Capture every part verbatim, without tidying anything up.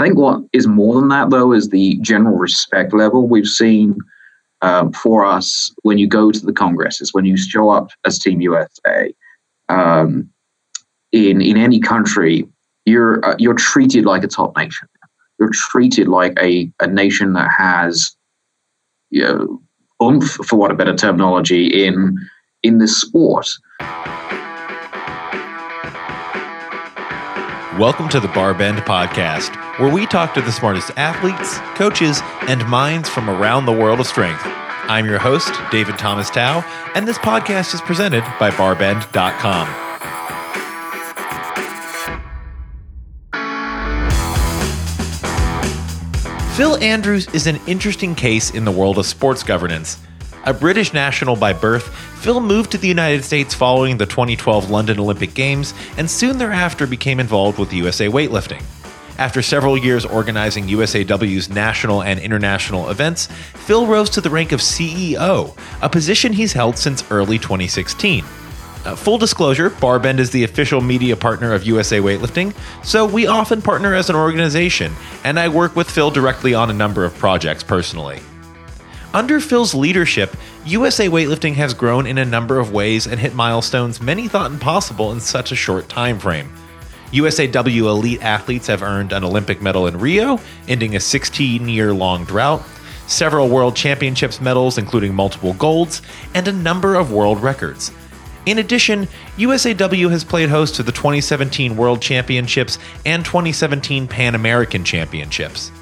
I think what is more than that, though, is the general respect level we've seen um, for us when you go to the congresses, when you show up as Team U S A. Um, in in any country, you're uh, you're treated like a top nation. You're treated like a, a nation that has, you know, oomph, for want of better terminology, in in this sport. Welcome to the BarBend Podcast, where we talk to the smartest athletes, coaches, and minds from around the world of strength. I'm your host, David Thomas Tao, and this podcast is presented by BarBend dot com. Phil Andrews is an interesting case in the world of sports governance. A British national by birth, Phil moved to the United States following the twenty twelve London Olympic Games and soon thereafter became involved with U S A Weightlifting. After several years organizing U S A W's national and international events, Phil rose to the rank of C E O, a position he's held since early twenty sixteen. Uh, full disclosure, BarBend is the official media partner of U S A Weightlifting, so we often partner as an organization, and I work with Phil directly on a number of projects personally. Under Phil's leadership, U S A Weightlifting has grown in a number of ways and hit milestones many thought impossible in such a short time frame. U S A W elite athletes have earned an Olympic medal in Rio, ending a sixteen-year-long drought, several World Championships medals including multiple golds, and a number of world records. In addition, U S A W has played host to the twenty seventeen World Championships and twenty seventeen Pan American Championships.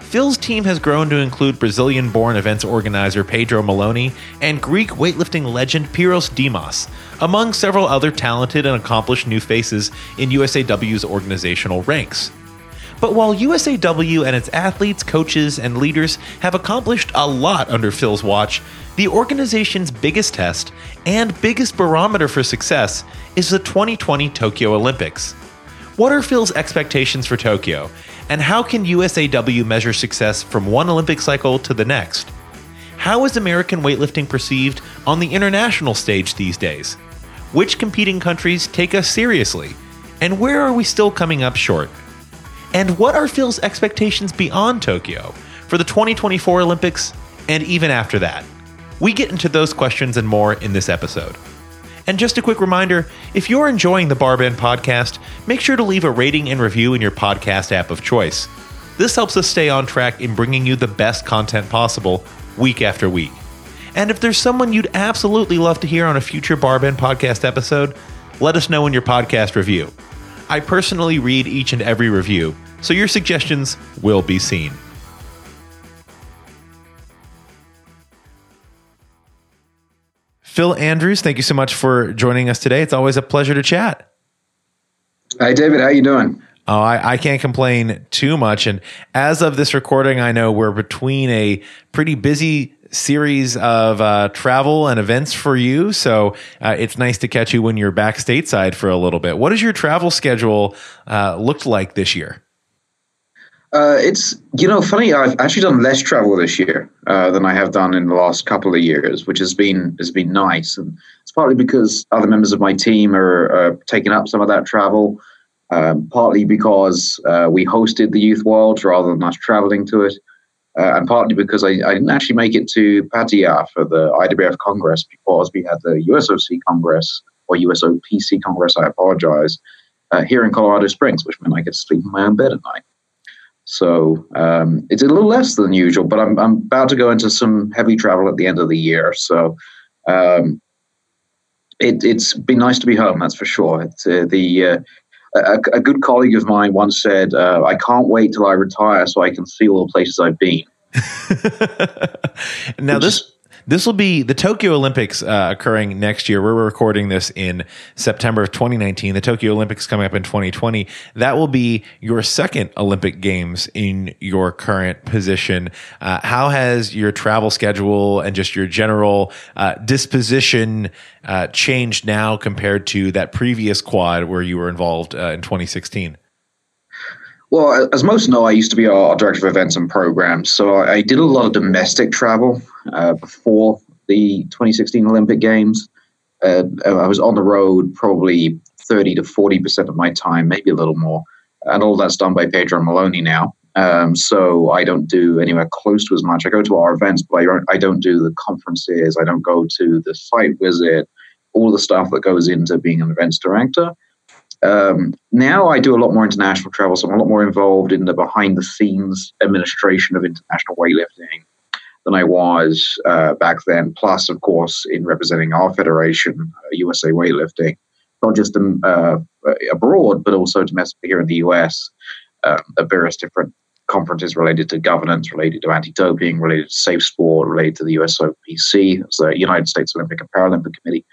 Phil's team has grown to include Brazilian-born events organizer Pedro Maloney and Greek weightlifting legend Pyrros Dimas, among several other talented and accomplished new faces in U S A W's organizational ranks. But while U S A W and its athletes, coaches, and leaders have accomplished a lot under Phil's watch, the organization's biggest test and biggest barometer for success is the twenty twenty Tokyo Olympics. What are Phil's expectations for Tokyo, and how can U S A W measure success from one Olympic cycle to the next? How is American weightlifting perceived on the international stage these days? Which competing countries take us seriously? And where are we still coming up short? And what are Phil's expectations beyond Tokyo for the twenty twenty-four Olympics and even after that? We get into those questions and more in this episode. And just a quick reminder, if you're enjoying the BarBend Podcast, make sure to leave a rating and review in your podcast app of choice. This helps us stay on track in bringing you the best content possible week after week. And if there's someone you'd absolutely love to hear on a future BarBend Podcast episode, let us know in your podcast review. I personally read each and every review, so your suggestions will be seen. Phil Andrews, thank you so much for joining us today. It's always a pleasure to chat. Hi, David. How are you doing? Oh, I, I can't complain too much. And as of this recording, I know we're between a pretty busy series of uh, travel and events for you. So uh, it's nice to catch you when you're back stateside for a little bit. What has your travel schedule uh, looked like this year? Uh, it's, you know, funny, I've actually done less travel this year uh, than I have done in the last couple of years, which has been has been nice. And it's partly because other members of my team are, are taking up some of that travel, um, partly because uh, we hosted the Youth Worlds rather than us traveling to it, uh, and partly because I, I didn't actually make it to Pattaya for the I W F Congress because we had the U S O C Congress, or U S O P C Congress, I apologize, uh, here in Colorado Springs, which meant I could sleep in my own bed at night. So um, it's a little less than usual, but I'm I'm about to go into some heavy travel at the end of the year. So um, it, it's been nice to be home, that's for sure. It's, uh, the uh, a, a good colleague of mine once said, uh, "I can't wait till I retire so I can see all the places I've been." Now Which this. This will be the Tokyo Olympics uh, occurring next year. We're recording this in September of twenty nineteen. The Tokyo Olympics coming up in twenty twenty. That will be your second Olympic Games in your current position. Uh, how has your travel schedule and just your general uh, disposition uh, changed now compared to that previous quad where you were involved uh, in twenty sixteen? Well, as most know, I used to be our director of events and programs, so I did a lot of domestic travel uh, before the twenty sixteen Olympic Games. Uh, I was on the road probably thirty to forty percent of my time, maybe a little more. and all that's done by Pedro Maloney now. Um, so I don't do anywhere close to as much. I go to our events, but I don't, I don't do the conferences. I don't go to the site visit, all the stuff that goes into being an events director. Um, now I do a lot more international travel, so I'm a lot more involved in the behind-the-scenes administration of international weightlifting than I was uh, back then. Plus, of course, in representing our federation, uh, U S A Weightlifting, not just um, uh, abroad, but also domestically here in the U S, uh, at various different conferences related to governance, related to anti-doping, related to safe sport, related to the U S O P C, so the United States Olympic and Paralympic Committee.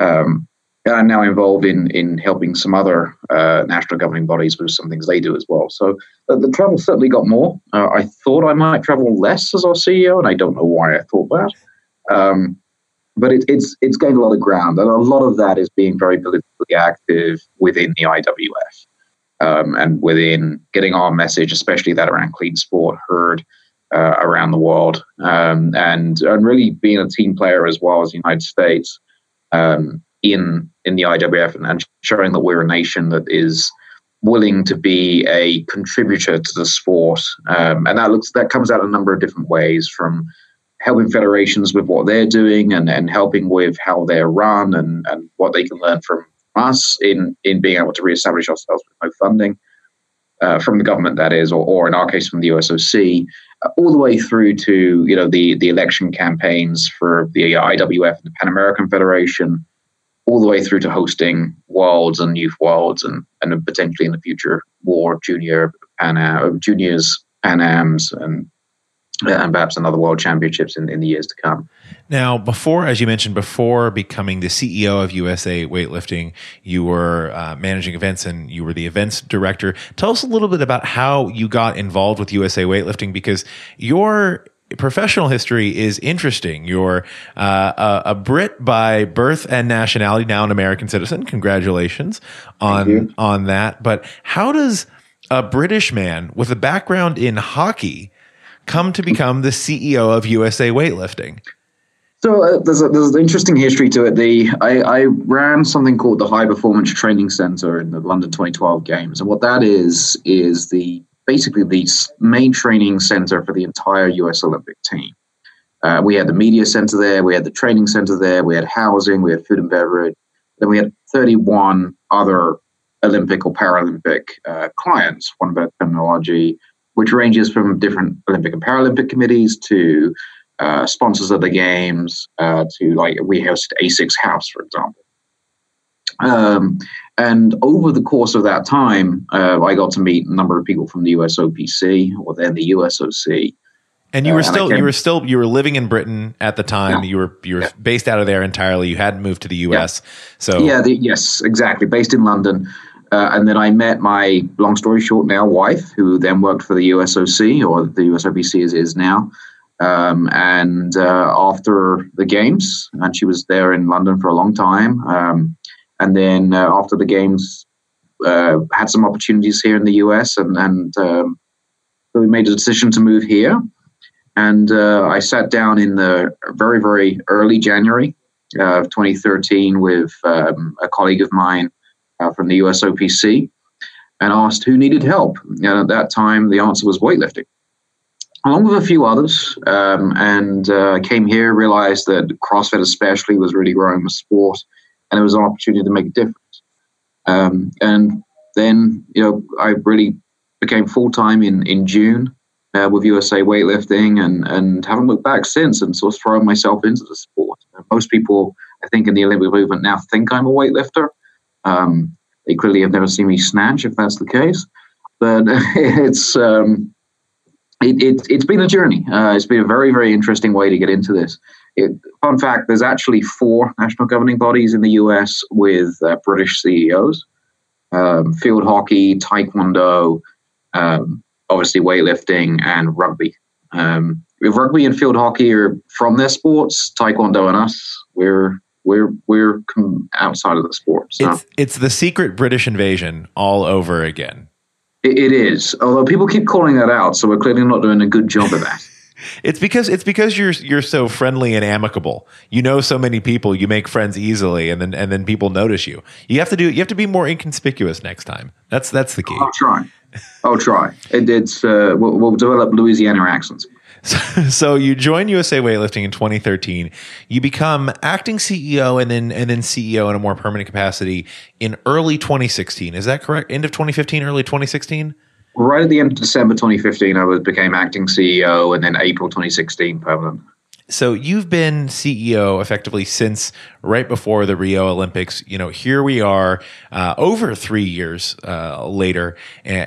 Um, and I'm now involved in in helping some other uh, national governing bodies with some things they do as well. So uh, the travel certainly got more. Uh, I thought I might travel less as our C E O, and I don't know why I thought that. Um, but it, it's it's gained a lot of ground, and a lot of that is being very politically active within the I W F. Um, and within getting our message, especially that around clean sport, heard uh, around the world, um, and and really being a team player as well as the United States um, in in the I W F, and, and showing that we're a nation that is willing to be a contributor to the sport, um, and that looks that comes out a number of different ways, from helping federations with what they're doing and, and helping with how they're run and, and what they can learn from us in in being able to reestablish ourselves with no funding uh, from the government, that is, or, or in our case from the U S O C, uh, all the way through to you know the the election campaigns for the I W F and the Pan American Federation, all the way through to hosting worlds and youth worlds and and potentially in the future more junior Pan Am, juniors Pan Ams and and perhaps another world championships in, in the years to come. Now, before, as you mentioned, before becoming the C E O of U S A Weightlifting, you were uh, managing events and you were the events director. Tell us a little bit about how you got involved with U S A Weightlifting, because your professional history is interesting. You're uh, a, a Brit by birth and nationality, now an American citizen. Congratulations on, on that. But how does a British man with a background in hockey come to become the C E O of U S A Weightlifting? So uh, there's, a, there's an interesting history to it. The I, I ran something called the High Performance Training Center in the London twenty twelve Games, and what that is is the basically the main training center for the entire U S Olympic team. Uh, we had the media center there, we had the training center there, we had housing, we had food and beverage, then we had thirty-one other Olympic or Paralympic uh, clients, one of their terminology, which ranges from different Olympic and Paralympic committees to uh, sponsors of the games, uh, to like we hosted A six House, for example. Um, and over the course of that time, uh, I got to meet a number of people from the U S O P C or then the U S O C. And you were uh, still, came, you were still, you were living in Britain at the time. Yeah, you were, you were yeah. based out of there entirely. You hadn't moved to the U S. Yeah. So yeah, the, yes, exactly. Based in London. Uh, and then I met my, long story short, now wife, who then worked for the U S O C, or the U S O P C as is now. Um, and uh, after the games, and she was there in London for a long time. Um, and then uh, after the games, uh, had some opportunities here in the U S, and, and um, so we made a decision to move here. And uh, I sat down in the very, very early January uh, of twenty thirteen with um, a colleague of mine from the U S O P C, and asked who needed help. And at that time, the answer was weightlifting, along with a few others. Um, and uh, came here, realized that CrossFit especially was really growing the sport, and it was an opportunity to make a difference. Um, and then, you know, I really became full-time in, in June uh, with U S A Weightlifting, and, and haven't looked back since, and sort of thrown myself into the sport. And most people, I think, in the Olympic movement now think I'm a weightlifter. Um, they clearly have never seen me snatch, if that's the case. But it's um, it, it, it's been a journey. Uh, it's been a very, very interesting way to get into this. It, fun fact, there's actually four national governing bodies in the U S with uh, British C E Os. Um, field hockey, taekwondo, um, obviously weightlifting, and rugby. Um, if rugby and field hockey are from their sports, taekwondo and us, we're... We're we're outside of the sport. So. It's it's the secret British invasion all over again. It, it is, although people keep calling that out, so we're clearly not doing a good job of that. It's because it's because you're you're so friendly and amicable. You know so many people, you make friends easily, and then and then people notice you. You have to do you have to be more inconspicuous next time. That's that's the key. I'll try. I'll try. It, it's uh, we'll, we'll develop Louisiana accents. So, so you join U S A Weightlifting in twenty thirteen. You become acting C E O and then and then C E O in a more permanent capacity in early twenty sixteen. Is that correct? End of twenty fifteen, early twenty sixteen. Right at the end of December twenty fifteen, I became acting C E O, and then April twenty sixteen, permanent. So you've been C E O effectively since right before the Rio Olympics. You know, here we are uh, over three years uh, later, uh,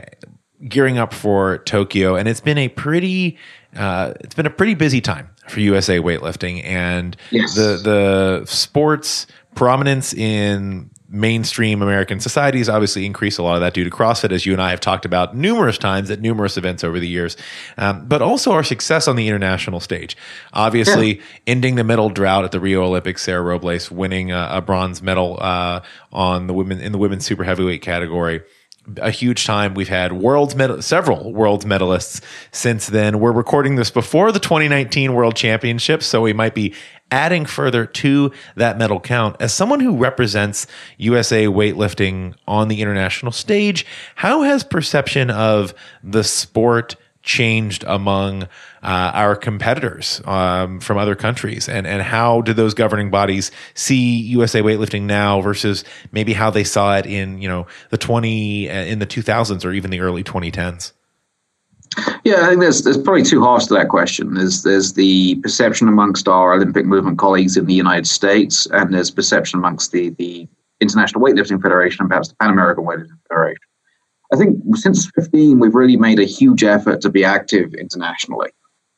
gearing up for Tokyo, and it's been a pretty uh, it's been a pretty busy time for U S A Weightlifting, and yes. the the sport's prominence in mainstream American societies obviously increase a lot of that due to CrossFit, as you and I have talked about numerous times at numerous events over the years, um, but also our success on the international stage. Obviously, yeah. ending the medal drought at the Rio Olympics, Sarah Robles winning a, a bronze medal uh, on the women in the women's super heavyweight category. A huge time. We've had world's medal, several world's medalists since then. We're recording this before the twenty nineteen World Championships, so we might be adding further to that medal count. As someone who represents U S A Weightlifting on the international stage, how has perception of the sport changed among uh, our competitors um, from other countries? And, and how do those governing bodies see U S A Weightlifting now versus maybe how they saw it in, you know, the twenty, uh, in the two thousands or even the early twenty tens? Yeah, I think there's there's probably two halves to that question. There's there's the perception amongst our Olympic movement colleagues in the United States, and there's perception amongst the, the International Weightlifting Federation and perhaps the Pan American Weightlifting Federation. I think since fifteen, we've really made a huge effort to be active internationally.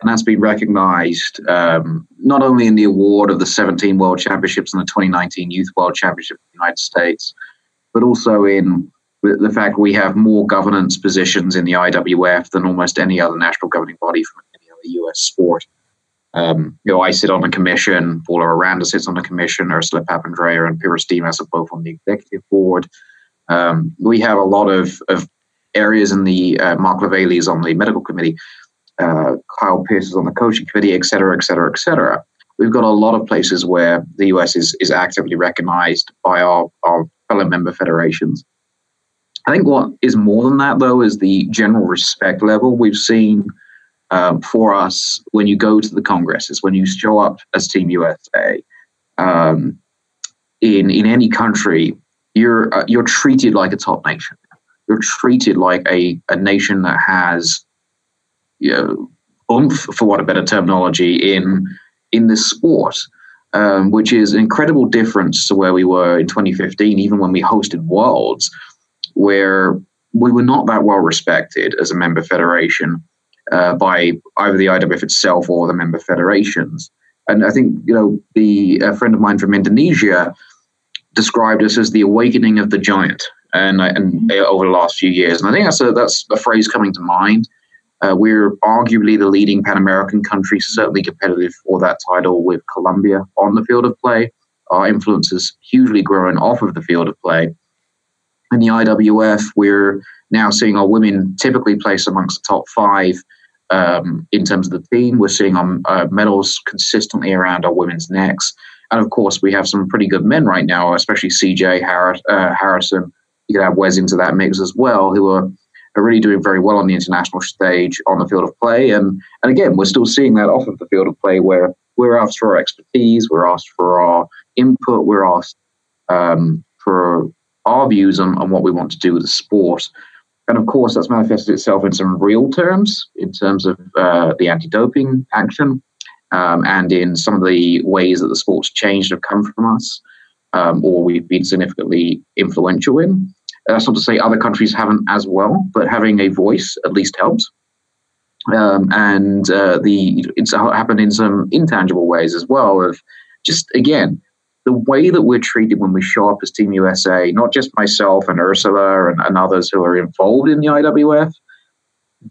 And that's been recognized um, not only in the award of the seventeen World Championships and the twenty nineteen Youth World Championship in the United States, but also in the fact we have more governance positions in the I W F than almost any other national governing body from any other U S sport. Um, you know, I sit on a commission, Paula Aranda sits on a commission, Ursula Papandreya and Pyrros Dimas are both on the executive board. Um, we have a lot of, of areas in the, uh, Mark Levely is on the medical committee, uh, Kyle Pierce is on the coaching committee, et cetera, et cetera, et cetera. We've got a lot of places where the U S is, is actively recognized by our, our fellow member federations. I think what is more than that, though, is the general respect level we've seen um, for us when you go to the congresses, when you show up as Team U S A um, in in any country. You're uh, you're treated like a top nation. You're treated like a, a nation that has, you know, oomph, for want of better terminology, in in this sport, um, which is an incredible difference to where we were in twenty fifteen, even when we hosted Worlds, where we were not that well respected as a member federation uh, by either the I W F itself or the member federations. And I think, you know, the a friend of mine from Indonesia described us as the awakening of the giant, and, and over the last few years, and I think that's a, that's a phrase coming to mind. Uh, we're arguably the leading Pan American country, certainly competitive for that title with Colombia on the field of play. Our influence is hugely growing off of the field of play. In the I W F, we're now seeing our women typically placed amongst the top five um, in terms of the team. We're seeing our uh, medals consistently around our women's necks. And of course, we have some pretty good men right now, especially C J Harris, uh, Harrison. You could have Wes into that mix as well, who are, are really doing very well on the international stage on the field of play. And and again, we're still seeing that off of the field of play, where we're asked for our expertise, we're asked for our input, we're asked um, for our views on, on what we want to do with the sport. And of course, that's manifested itself in some real terms, in terms of uh, the anti-doping action. Um, and in some of the ways that the sport's changed have come from us, um, or we've been significantly influential in. That's not to say other countries haven't as well, but having a voice at least helps. Um, and uh, the it's happened in some intangible ways as well, of just, again, the way that we're treated when we show up as Team U S A, not just myself and Ursula and, and others who are involved in the I W F,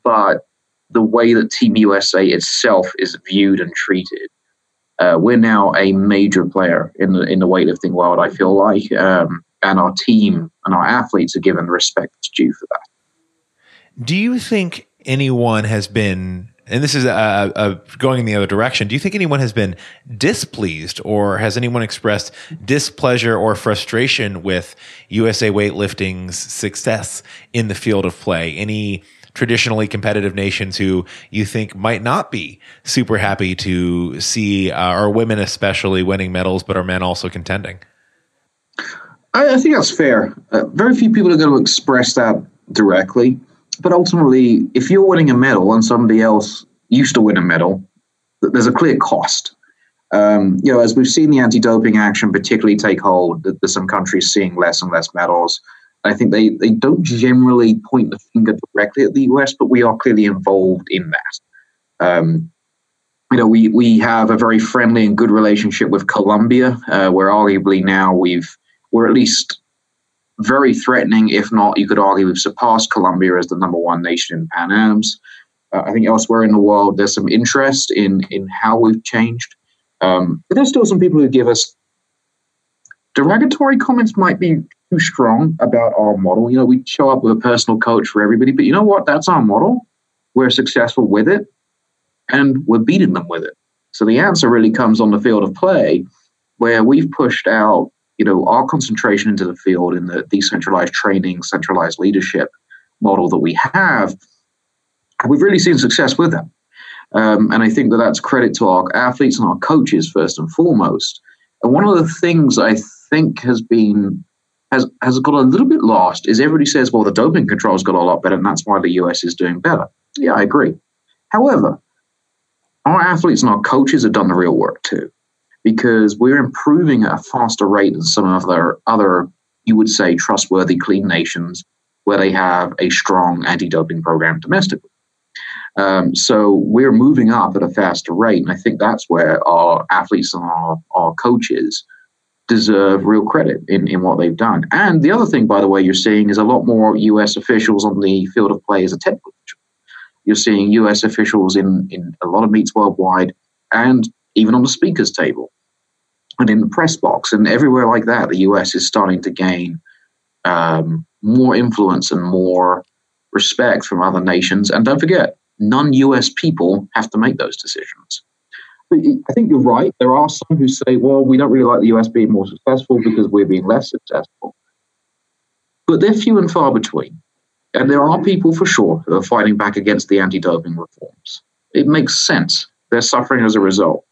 but the way that Team U S A itself is viewed and treated. Uh, we're now a major player in the in the weightlifting world, I feel like, um, and our team and our athletes are given the respect due for that. Do you think anyone has been and this is a, a going in the other direction, do you think anyone has been displeased, or has anyone expressed displeasure or frustration with U S A Weightlifting's success in the field of play? Any traditionally competitive nations who you think might not be super happy to see uh, our women especially winning medals, but our men also contending? I, I think that's fair. Uh, very few people are going to express that directly. But ultimately, if you're winning a medal and somebody else used to win a medal, there's a clear cost. Um, you know, as we've seen the anti-doping action particularly take hold, there's some countries seeing less and less medals. I think they, they don't generally point the finger directly at the U S, but we are clearly involved in that. Um, you know, we, we have a very friendly and good relationship with Colombia, uh, where arguably now we've, we're at least very threatening, if not, you could argue we've surpassed Colombia as the number one nation in Pan Ams. Uh, I think elsewhere in the world, there's some interest in, in how we've changed. Um, but there's still some people who give us derogatory comments, might be too strong, about our model. You know, we show up with a personal coach for everybody, but you know what? That's our model. We're successful with it, and we're beating them with it. So the answer really comes on the field of play, where we've pushed out, you know, our concentration into the field in the decentralized training, centralized leadership model that we have. We've really seen success with that. Um, and I think that that's credit to our athletes and our coaches first and foremost. And one of the things I think has been has has got a little bit lost is everybody says, well, the doping control's got a lot better, and that's why the U S is doing better. Yeah, I agree. However, our athletes and our coaches have done the real work too, because we're improving at a faster rate than some of their other, you would say, trustworthy, clean nations where they have a strong anti-doping program domestically. Um, so we're moving up at a faster rate, and I think that's where our athletes and our, our coaches deserve real credit in, in what they've done. And the other thing, by the way, you're seeing is a lot more U S officials on the field of play as a technical official. You're seeing U S officials in, in a lot of meets worldwide, and even on the speakers table and in the press box and everywhere like that. The U S is starting to gain um, more influence and more respect from other nations. And don't forget, non-U S people have to make those decisions. I think you're right. There are some who say, well, we don't really like the U S being more successful because we're being less successful. But they're few and far between. And there are people for sure who are fighting back against the anti-doping reforms. It makes sense. They're suffering as a result.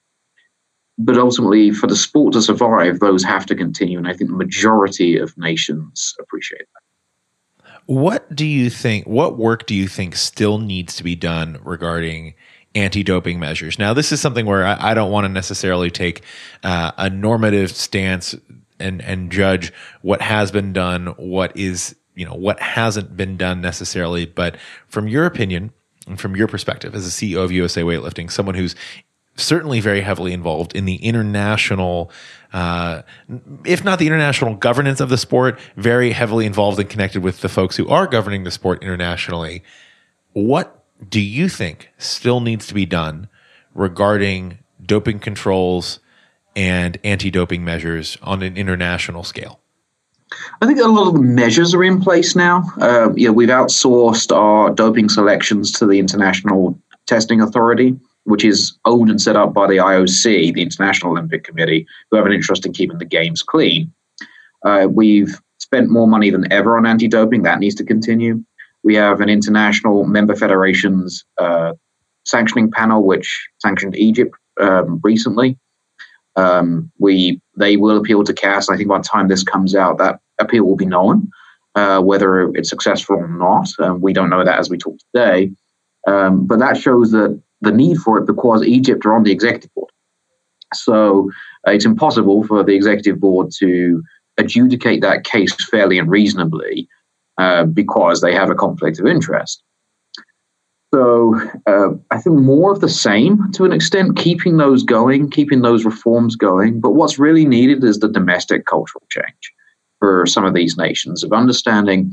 But ultimately, for the sport to survive, those have to continue. And I think the majority of nations appreciate that. What do you think, what work do you think still needs to be done regarding anti-doping measures? Now, this is something where I, I don't want to necessarily take uh, a normative stance and, and judge what has been done, what is, you know, what hasn't been done necessarily. But from your opinion and from your perspective as a C E O of U S A Weightlifting, someone who's certainly very heavily involved in the international, uh, if not the international governance of the sport, very heavily involved and connected with the folks who are governing the sport internationally. What do you think still needs to be done regarding doping controls and anti-doping measures on an international scale? I think a lot of the measures are in place now. Uh, you know, we've outsourced our doping selections to the International Testing Authority, which is owned and set up by the I O C, the International Olympic Committee, who have an interest in keeping the games clean. Uh, we've spent more money than ever on anti-doping. That needs to continue. We have an international member federations uh, sanctioning panel, which sanctioned Egypt um, recently. Um, we They will appeal to C A S. I think by the time this comes out, that appeal will be known, uh, whether it's successful or not. Um, we don't know that as we talk today. Um, but that shows that the need for it, because Egypt are on the executive board. So uh, it's impossible for the executive board to adjudicate that case fairly and reasonably uh, because they have a conflict of interest. So uh, I think more of the same to an extent, keeping those going, keeping those reforms going. But what's really needed is the domestic cultural change for some of these nations of understanding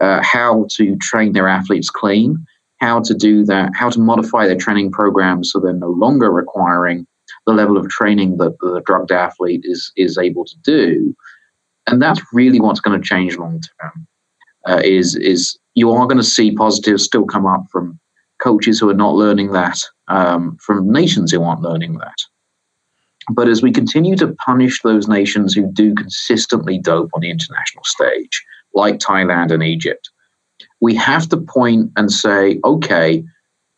uh, how to train their athletes clean, how to do that, how to modify their training programs so they're no longer requiring the level of training that the drugged athlete is is able to do. And that's really what's going to change long term, uh, is, is you are going to see positives still come up from coaches who are not learning that, um, from nations who aren't learning that. But as we continue to punish those nations who do consistently dope on the international stage, like Thailand and Egypt, we have to point and say, okay,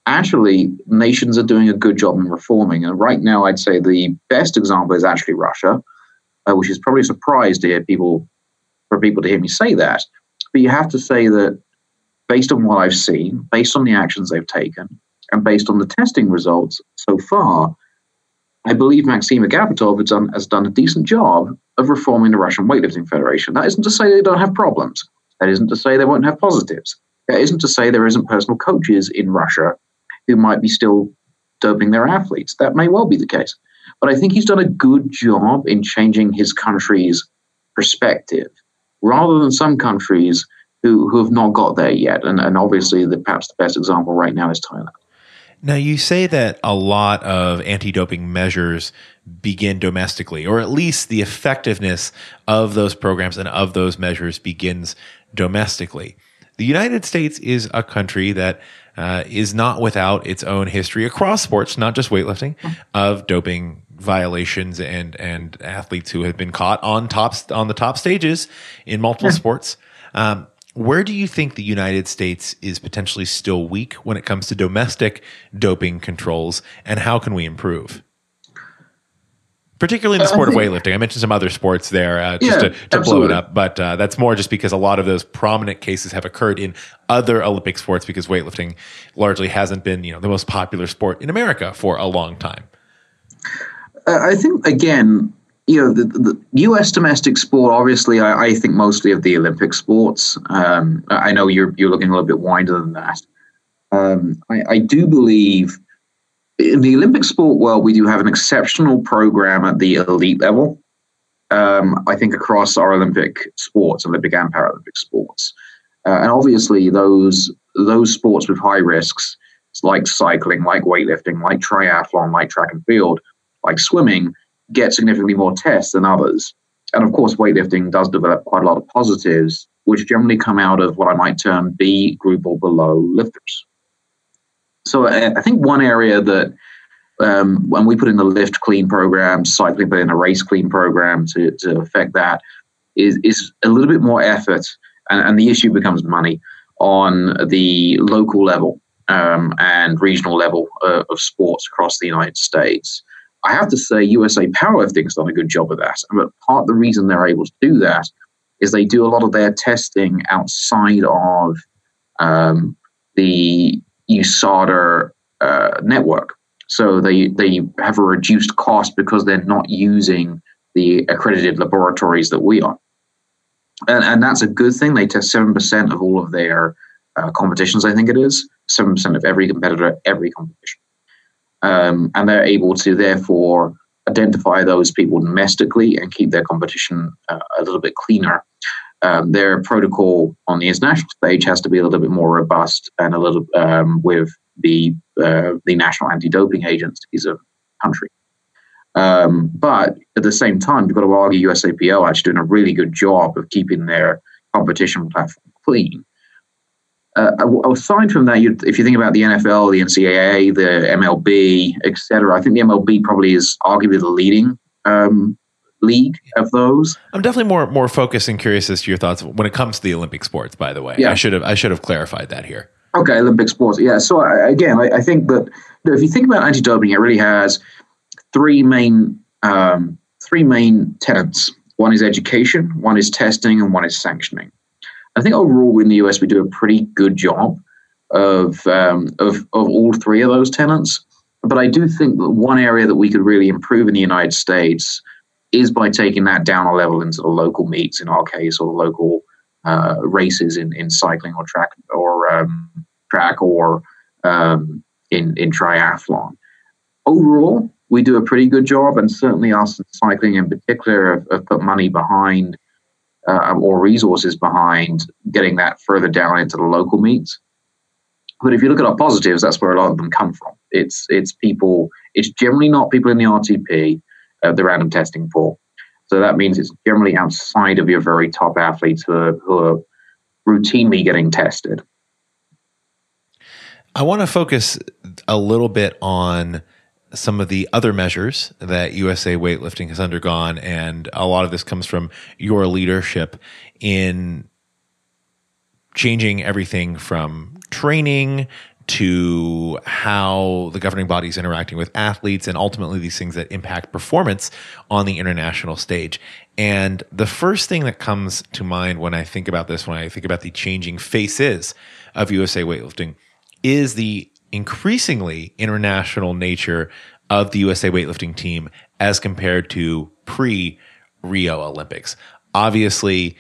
actually, nations are doing a good job in reforming. And right now, I'd say the best example is actually Russia, uh, which is probably a surprise to hear people, for people to hear me say that. But you have to say that based on what I've seen, based on the actions they've taken, and based on the testing results so far, I believe Maxim Agapitov has done, has done a decent job of reforming the Russian Weightlifting Federation. That isn't to say they don't have problems. That isn't to say they won't have positives. That isn't to say there isn't personal coaches in Russia who might be still doping their athletes. That may well be the case. But I think he's done a good job in changing his country's perspective, rather than some countries who, who have not got there yet. And, and obviously, the, perhaps the best example right now is Thailand. Now, you say that a lot of anti-doping measures begin domestically, or at least the effectiveness of those programs and of those measures begins domestically. The United States is a country that uh, is not without its own history across sports, not just weightlifting, of doping violations and and athletes who have been caught on top on the top stages in multiple yeah. sports. Um, where do you think the United States is potentially still weak when it comes to domestic doping controls, and how can we improve? Particularly in the sport uh, think, of weightlifting. I mentioned some other sports there uh, just yeah, to, to blow it up, but uh, that's more just because a lot of those prominent cases have occurred in other Olympic sports because weightlifting largely hasn't been, you know, the most popular sport in America for a long time. Uh, I think, again, you know, the, the U S domestic sport, obviously, I, I think mostly of the Olympic sports. Um, I know you're, you're looking a little bit wider than that. Um, I, I do believe... in the Olympic sport world, we do have an exceptional program at the elite level, um, I think, across our Olympic sports, Olympic and Paralympic sports. Uh, and obviously, those those sports with high risks, like cycling, like weightlifting, like triathlon, like track and field, like swimming, get significantly more tests than others. And of course, weightlifting does develop quite a lot of positives, which generally come out of what I might term B group or below lifters. So I think one area that um, when we put in the lift clean program, cycling put in a race clean program to, to affect that is, is a little bit more effort, and, and the issue becomes money on the local level um, and regional level uh, of sports across the United States. I have to say U S A Powerlifting's done a good job of that, but part of the reason they're able to do that is they do a lot of their testing outside of um, the U S A D A uh, network. So they they have a reduced cost because they're not using the accredited laboratories that we are. And, and that's a good thing. They test seven percent of all of their uh, competitions, I think it is, seven percent of every competitor, every competition. Um, and they're able to, therefore, identify those people domestically and keep their competition uh, a little bit cleaner. Um, their protocol on the international stage has to be a little bit more robust and a little um, with the uh, the national anti-doping agencies of the country. Um, but at the same time, you've got to argue U S A P L actually doing a really good job of keeping their competition platform clean. Uh, aside from that, you, if you think about the N F L, the N C A A, the M L B, et cetera, I think the M L B probably is arguably the leading um league of those. I'm definitely more more focused and curious as to your thoughts when it comes to the Olympic sports, by the way. Yeah. I should have I should have clarified that here. Okay, Olympic sports. Yeah, so I, again, I, I think that if you think about anti-doping, it really has three main um, three main tenets. One is education, one is testing, and one is sanctioning. I think overall in the U S we do a pretty good job of um, of, of all three of those tenets. But I do think that one area that we could really improve in the United States is by taking that down a level into the local meets, in our case, or local uh, races in, in cycling or track or um, track or um, in, in triathlon. Overall, we do a pretty good job, and certainly us in cycling in particular have, have put money behind uh, or resources behind getting that further down into the local meets. But if you look at our positives, that's where a lot of them come from. It's it's people. It's generally not people in the R T P. Uh, the random testing pool. So that means it's generally outside of your very top athletes who are, who are routinely getting tested. I want to focus a little bit on some of the other measures that U S A Weightlifting has undergone, and a lot of this comes from your leadership in changing everything from training to how the governing body is interacting with athletes, and ultimately these things that impact performance on the international stage. And the first thing that comes to mind when I think about this, when I think about the changing faces of U S A Weightlifting, is the increasingly international nature of the U S A Weightlifting team as compared to pre-Rio Olympics. Obviously,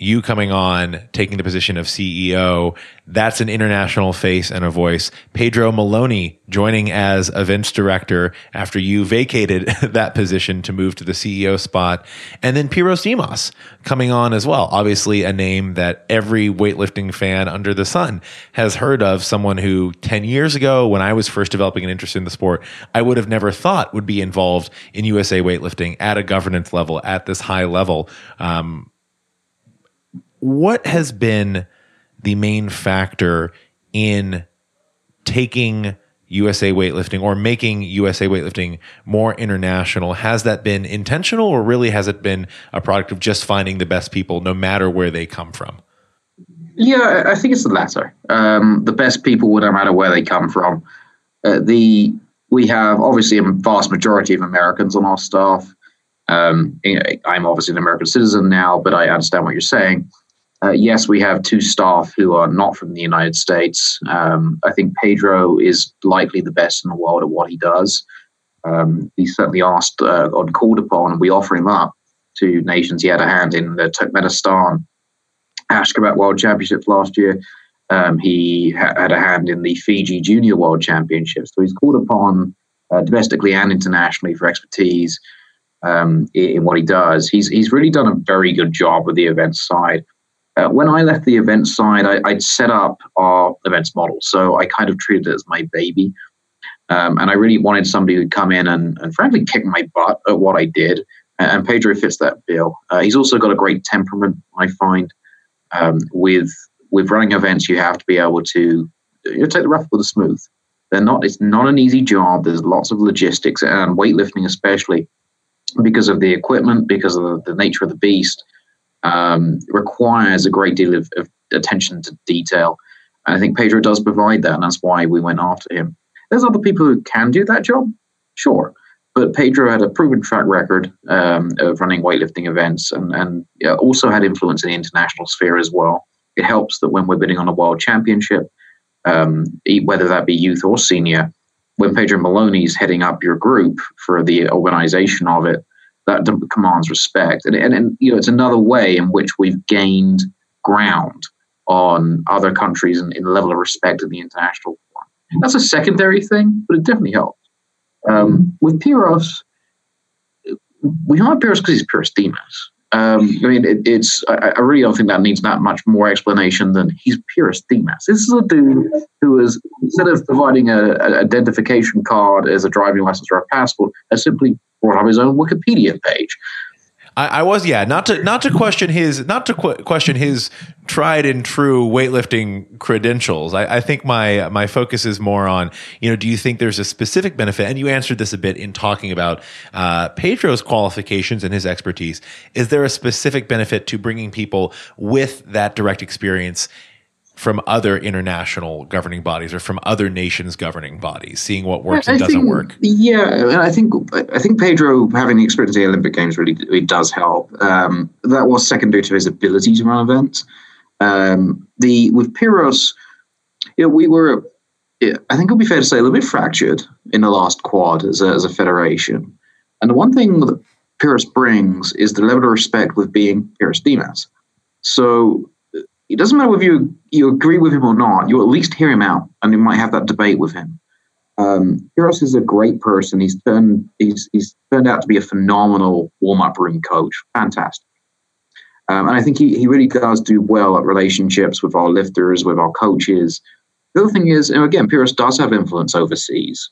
you coming on, taking the position of C E O, that's an international face and a voice. Pedro Maloney joining as events director after you vacated that position to move to the C E O spot. And then Pyrros Dimas coming on as well. Obviously a name that every weightlifting fan under the sun has heard of, someone who ten years ago, when I was first developing an interest in the sport, I would have never thought would be involved in U S A Weightlifting at a governance level, at this high level. Um, What has been the main factor in taking U S A Weightlifting or making U S A Weightlifting more international? Has that been intentional, or really has it been a product of just finding the best people no matter where they come from? Yeah, I think it's the latter. Um, the best people, no matter where they come from. Uh, the we have obviously a vast majority of Americans on our staff. Um, you know, I'm obviously an American citizen now, but I understand what you're saying. Uh, yes, we have two staff who are not from the United States. Um, I think Pedro is likely the best in the world at what he does. Um, he's certainly asked uh, and called upon, and we offer him up to nations he had a hand in. The Turkmenistan Ashgabat World Championships last year. Um, he ha- had a hand in the Fiji Junior World Championships. So he's called upon uh, domestically and internationally for expertise um, in what he does. He's he's really done a very good job with the events side. Uh, when I left the events side, I, I'd set up our events model. So I kind of treated it as my baby. Um, and I really wanted somebody who'd come in and, and frankly kick my butt at what I did. And, and Pedro fits that bill. Uh, he's also got a great temperament, I find. Um, with with running events, you have to be able to you know, take the rough with the smooth. They're not. It's not an easy job. There's lots of logistics, and weightlifting especially, because of the equipment, because of the nature of the beast, um, requires a great deal of, of attention to detail. And I think Pedro does provide that, and that's why we went after him. There's other people who can do that job, sure. But Pedro had a proven track record um, of running weightlifting events, and, and yeah, also had influence in the international sphere as well. It helps that when we're bidding on a world championship, um, whether that be youth or senior, when Pedro Maloney's heading up your group for the organization of it, that commands respect. And, and, and you know, it's another way in which we've gained ground on other countries and in the level of respect in the international one. That's a secondary thing, but it definitely helps. Um, with Pyrros, we hired Pyrros because he's Pyrros Dimas. Um, I mean, it, it's I, I really don't think that needs that much more explanation than he's Pyrros Dimas. This is a dude who is, instead of providing a, an identification card as a driving license or a passport, has simply brought up his own Wikipedia page. I, I was, yeah, not to not to question his not to qu- question his tried and true weightlifting credentials. I, I think my my focus is more on, you know, do you think there's a specific benefit? And you answered this a bit in talking about uh, Pedro's qualifications and his expertise. Is there a specific benefit to bringing people with that direct experience from other international governing bodies or from other nations' governing bodies, seeing what works I, I and doesn't think, work? Yeah, and I think I think Pedro having the experience of the Olympic Games really, really does help. Um, that was secondary to his ability to run events. Um, the with Pyrros, you know, we were, I think it would be fair to say, a little bit fractured in the last quad as a, as a federation. And the one thing that Pyrros brings is the level of respect with being Pyrros Dimas. So it doesn't matter whether you, you agree with him or not, you at least hear him out, and you might have that debate with him. Um, Pyrros is a great person. He's turned he's he's turned out to be a phenomenal warm-up room coach. Fantastic. Um, and I think he, he really does do well at relationships with our lifters, with our coaches. The other thing is, and again, Pyrros does have influence overseas.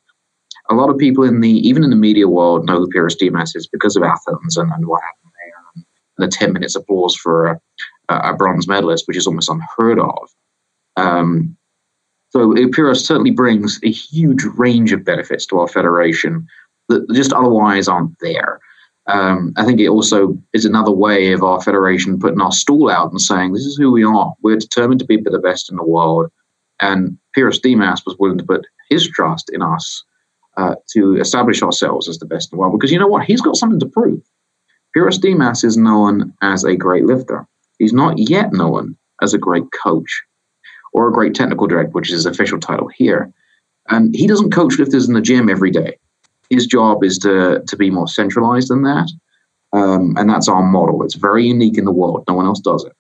A lot of people in the, even in the media world, know who Pyrros Dimas is because of Athens and, and what happened there, and the ten minutes applause for a, a bronze medalist, which is almost unheard of. Um, So Pyrros certainly brings a huge range of benefits to our federation that just otherwise aren't there. Um, I think it also is another way of our federation putting our stall out and saying, this is who we are. We're determined to be the best in the world. And Pyrros Dimas was willing to put his trust in us uh, to establish ourselves as the best in the world. Because you know what? He's got something to prove. Pyrros Dimas is known as a great lifter. He's not yet known as a great coach or a great technical director, which is his official title here. And he doesn't coach lifters in the gym every day. His job is to, to be more centralized than that. Um, and that's our model. It's very unique in the world. No one else does it.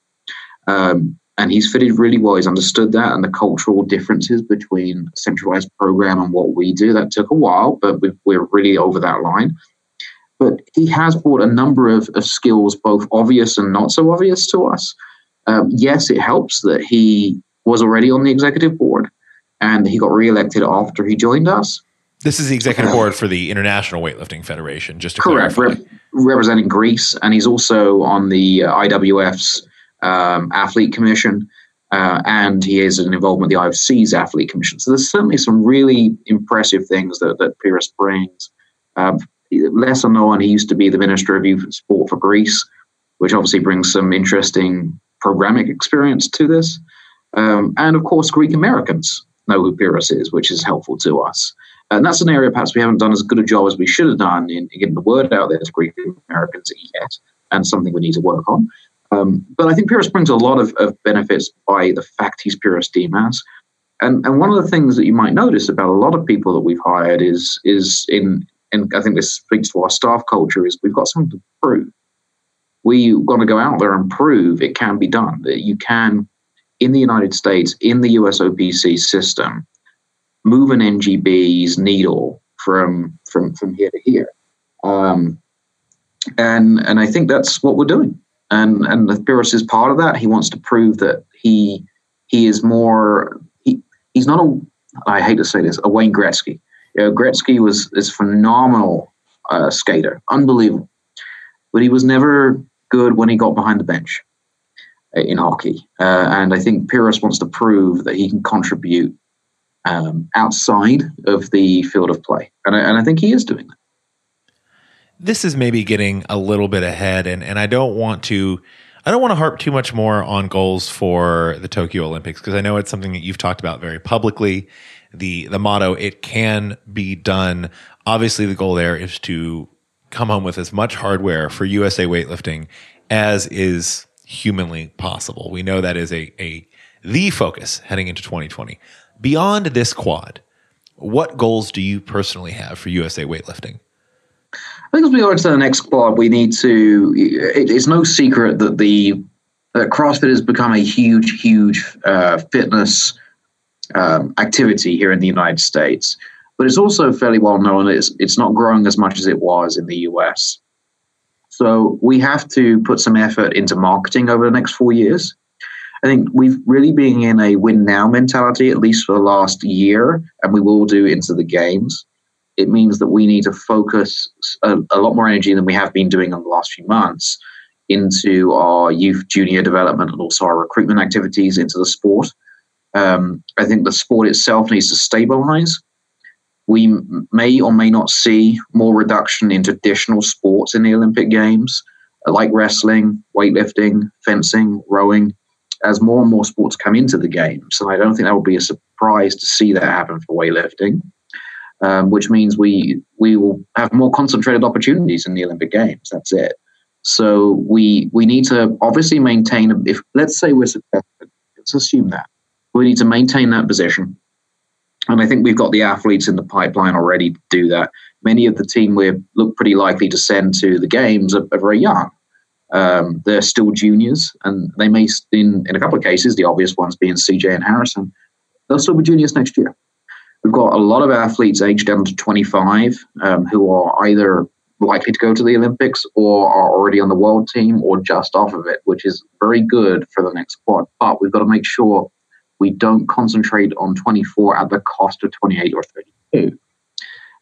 Um, and he's fitted really well. He's understood that and the cultural differences between a centralized program and what we do. That took a while, but we've, we're really over that line. But he has brought a number of, of skills, both obvious and not so obvious to us. Um, yes, it helps that he was already on the executive board and he got reelected after he joined us. This is the executive board for the International Weightlifting Federation, just to correct, re- representing Greece, and he's also on the uh, I W F's um, athlete commission, uh, and he is an involvement with the I O C's athlete commission. So there's certainly some really impressive things that that Pyrros brings. Uh, lesser known, he used to be the Minister of Youth and Sport for Greece, which obviously brings some interesting programming experience to this. Um, and of course, Greek Americans know who Pyrros is, which is helpful to us. And that's an area perhaps we haven't done as good a job as we should have done in, in getting the word out there to Greek Americans yet, and something we need to work on. Um, but I think Pyrros brings a lot of, of benefits by the fact he's Pyrros Dimas. And and one of the things that you might notice about a lot of people that we've hired is, is in, and I think this speaks to our staff culture, is we've got something to prove. We've got to go out there and prove it can be done, that you can, in the United States, in the U S O P C system, move an N G B's needle from from from here to here, um, and and I think that's what we're doing. And and Pyrros is part of that. He wants to prove that he he is more. He, he's not a. I hate to say this. A Wayne Gretzky. You know, Gretzky was is phenomenal uh, skater, unbelievable, but he was never good when he got behind the bench in hockey. Uh, and I think Pyrros wants to prove that he can contribute Um, outside of the field of play. And I, and I think he is doing that. This is maybe getting a little bit ahead, and, and I don't want to I don't want to harp too much more on goals for the Tokyo Olympics, because I know it's something that you've talked about very publicly. The the motto, it can be done. Obviously, the goal there is to come home with as much hardware for U S A Weightlifting as is humanly possible. We know that is a, a the focus heading into twenty twenty. Beyond this quad, what goals do you personally have for U S A Weightlifting? I think as we go into the next quad, we need to, it, it's no secret that the that CrossFit has become a huge, huge uh, fitness um, activity here in the United States. But it's also fairly well known it's, it's not growing as much as it was in the U S. So we have to put some effort into marketing over the next four years. I think we've really been in a win now mentality, at least for the last year, and we will do into the games. It means that we need to focus a, a lot more energy than we have been doing in the last few months into our youth junior development and also our recruitment activities into the sport. Um, I think the sport itself needs to stabilize. We may or may not see more reduction in traditional sports in the Olympic Games, like wrestling, weightlifting, fencing, rowing, as more and more sports come into the games. And I don't think that will be a surprise to see that happen for weightlifting, um, which means we we will have more concentrated opportunities in the Olympic Games. That's it. So we we need to obviously maintain, if let's say we're successful, let's assume that. We need to maintain that position. And I think we've got the athletes in the pipeline already to do that. Many of the team we look pretty likely to send to the games are, are very young. Um, they're still juniors, and they may, in, in a couple of cases, the obvious ones being C J and Harrison, they'll still be juniors next year. We've got a lot of athletes aged down to twenty-five um, who are either likely to go to the Olympics or are already on the world team or just off of it, which is very good for the next squad. But we've got to make sure we don't concentrate on twenty-four at the cost of twenty-eight or thirty-two.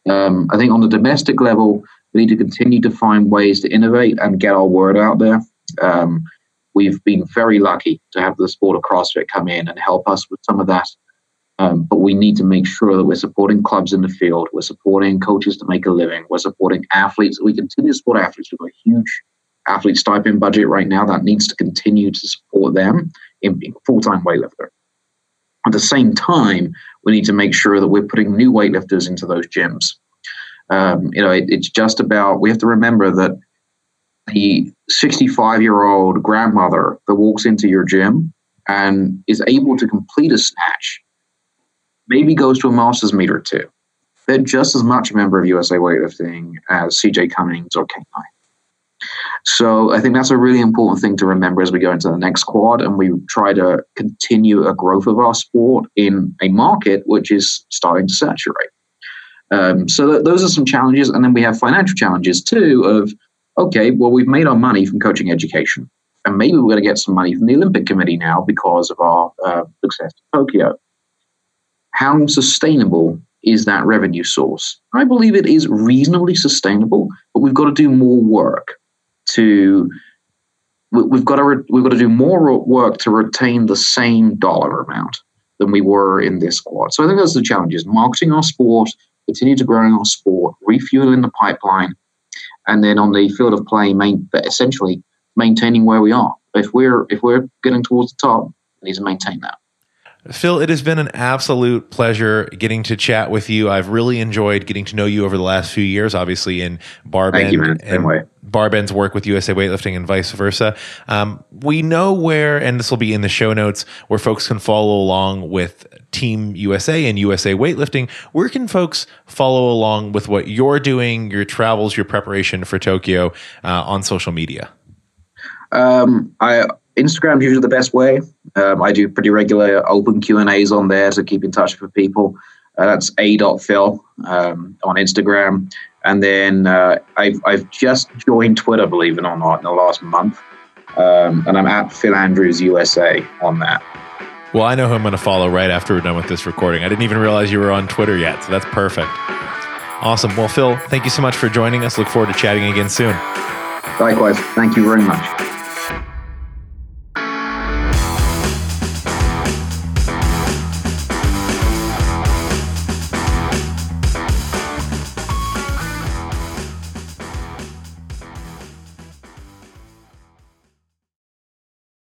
Um, I think on the domestic level, we need to continue to find ways to innovate and get our word out there. Um, we've been very lucky to have the sport of CrossFit come in and help us with some of that Um, but we need to make sure that we're supporting clubs in the field. We're supporting coaches to make a living. We're supporting athletes. We continue to support athletes. We've got a huge athlete stipend budget right now that needs to continue to support them in being a full-time weightlifter. At the same time, we need to make sure that we're putting new weightlifters into those gyms. Um, you know, it, it's just about, we have to remember that the sixty-five-year-old grandmother that walks into your gym and is able to complete a snatch maybe goes to a master's meet or two. They're just as much a member of U S A Weightlifting as C J Cummings or Kate Nye. So I think that's a really important thing to remember as we go into the next quad and we try to continue a growth of our sport in a market which is starting to saturate. Um, so th- those are some challenges. And then we have financial challenges too of, okay, well, we've made our money from coaching education. And maybe we're going to get some money from the Olympic Committee now because of our uh, success in Tokyo. How sustainable is that revenue source? I believe it is reasonably sustainable, but we've got to do more work to we've got to re, we've got to do more work to retain the same dollar amount than we were in this quad. So I think those are the challenges: marketing our sport, continue to growing our sport, refueling the pipeline, and then on the field of play, main, essentially maintaining where we are. If we're if we're getting towards the top, we need to maintain that. Phil, it has been an absolute pleasure getting to chat with you. I've really enjoyed getting to know you over the last few years, obviously in BarBend and BarBend's work with U S A Weightlifting and vice versa. Um, we know where, and this will be in the show notes, where folks can follow along with Team U S A and U S A Weightlifting. Where can folks follow along with what you're doing, your travels, your preparation for Tokyo uh, on social media? Um, I... Instagram is usually the best way. Um, I do pretty regular open Q and A's on there to keep in touch with people. Uh, that's a dot phil um, on Instagram. And then uh, I've, I've just joined Twitter, believe it or not, in the last month. Um, and I'm at Phil Andrews U S A on that. Well, I know who I'm going to follow right after we're done with this recording. I didn't even realize you were on Twitter yet, so that's perfect. Awesome. Well, Phil, thank you so much for joining us. Look forward to chatting again soon. Likewise. Thank you very much.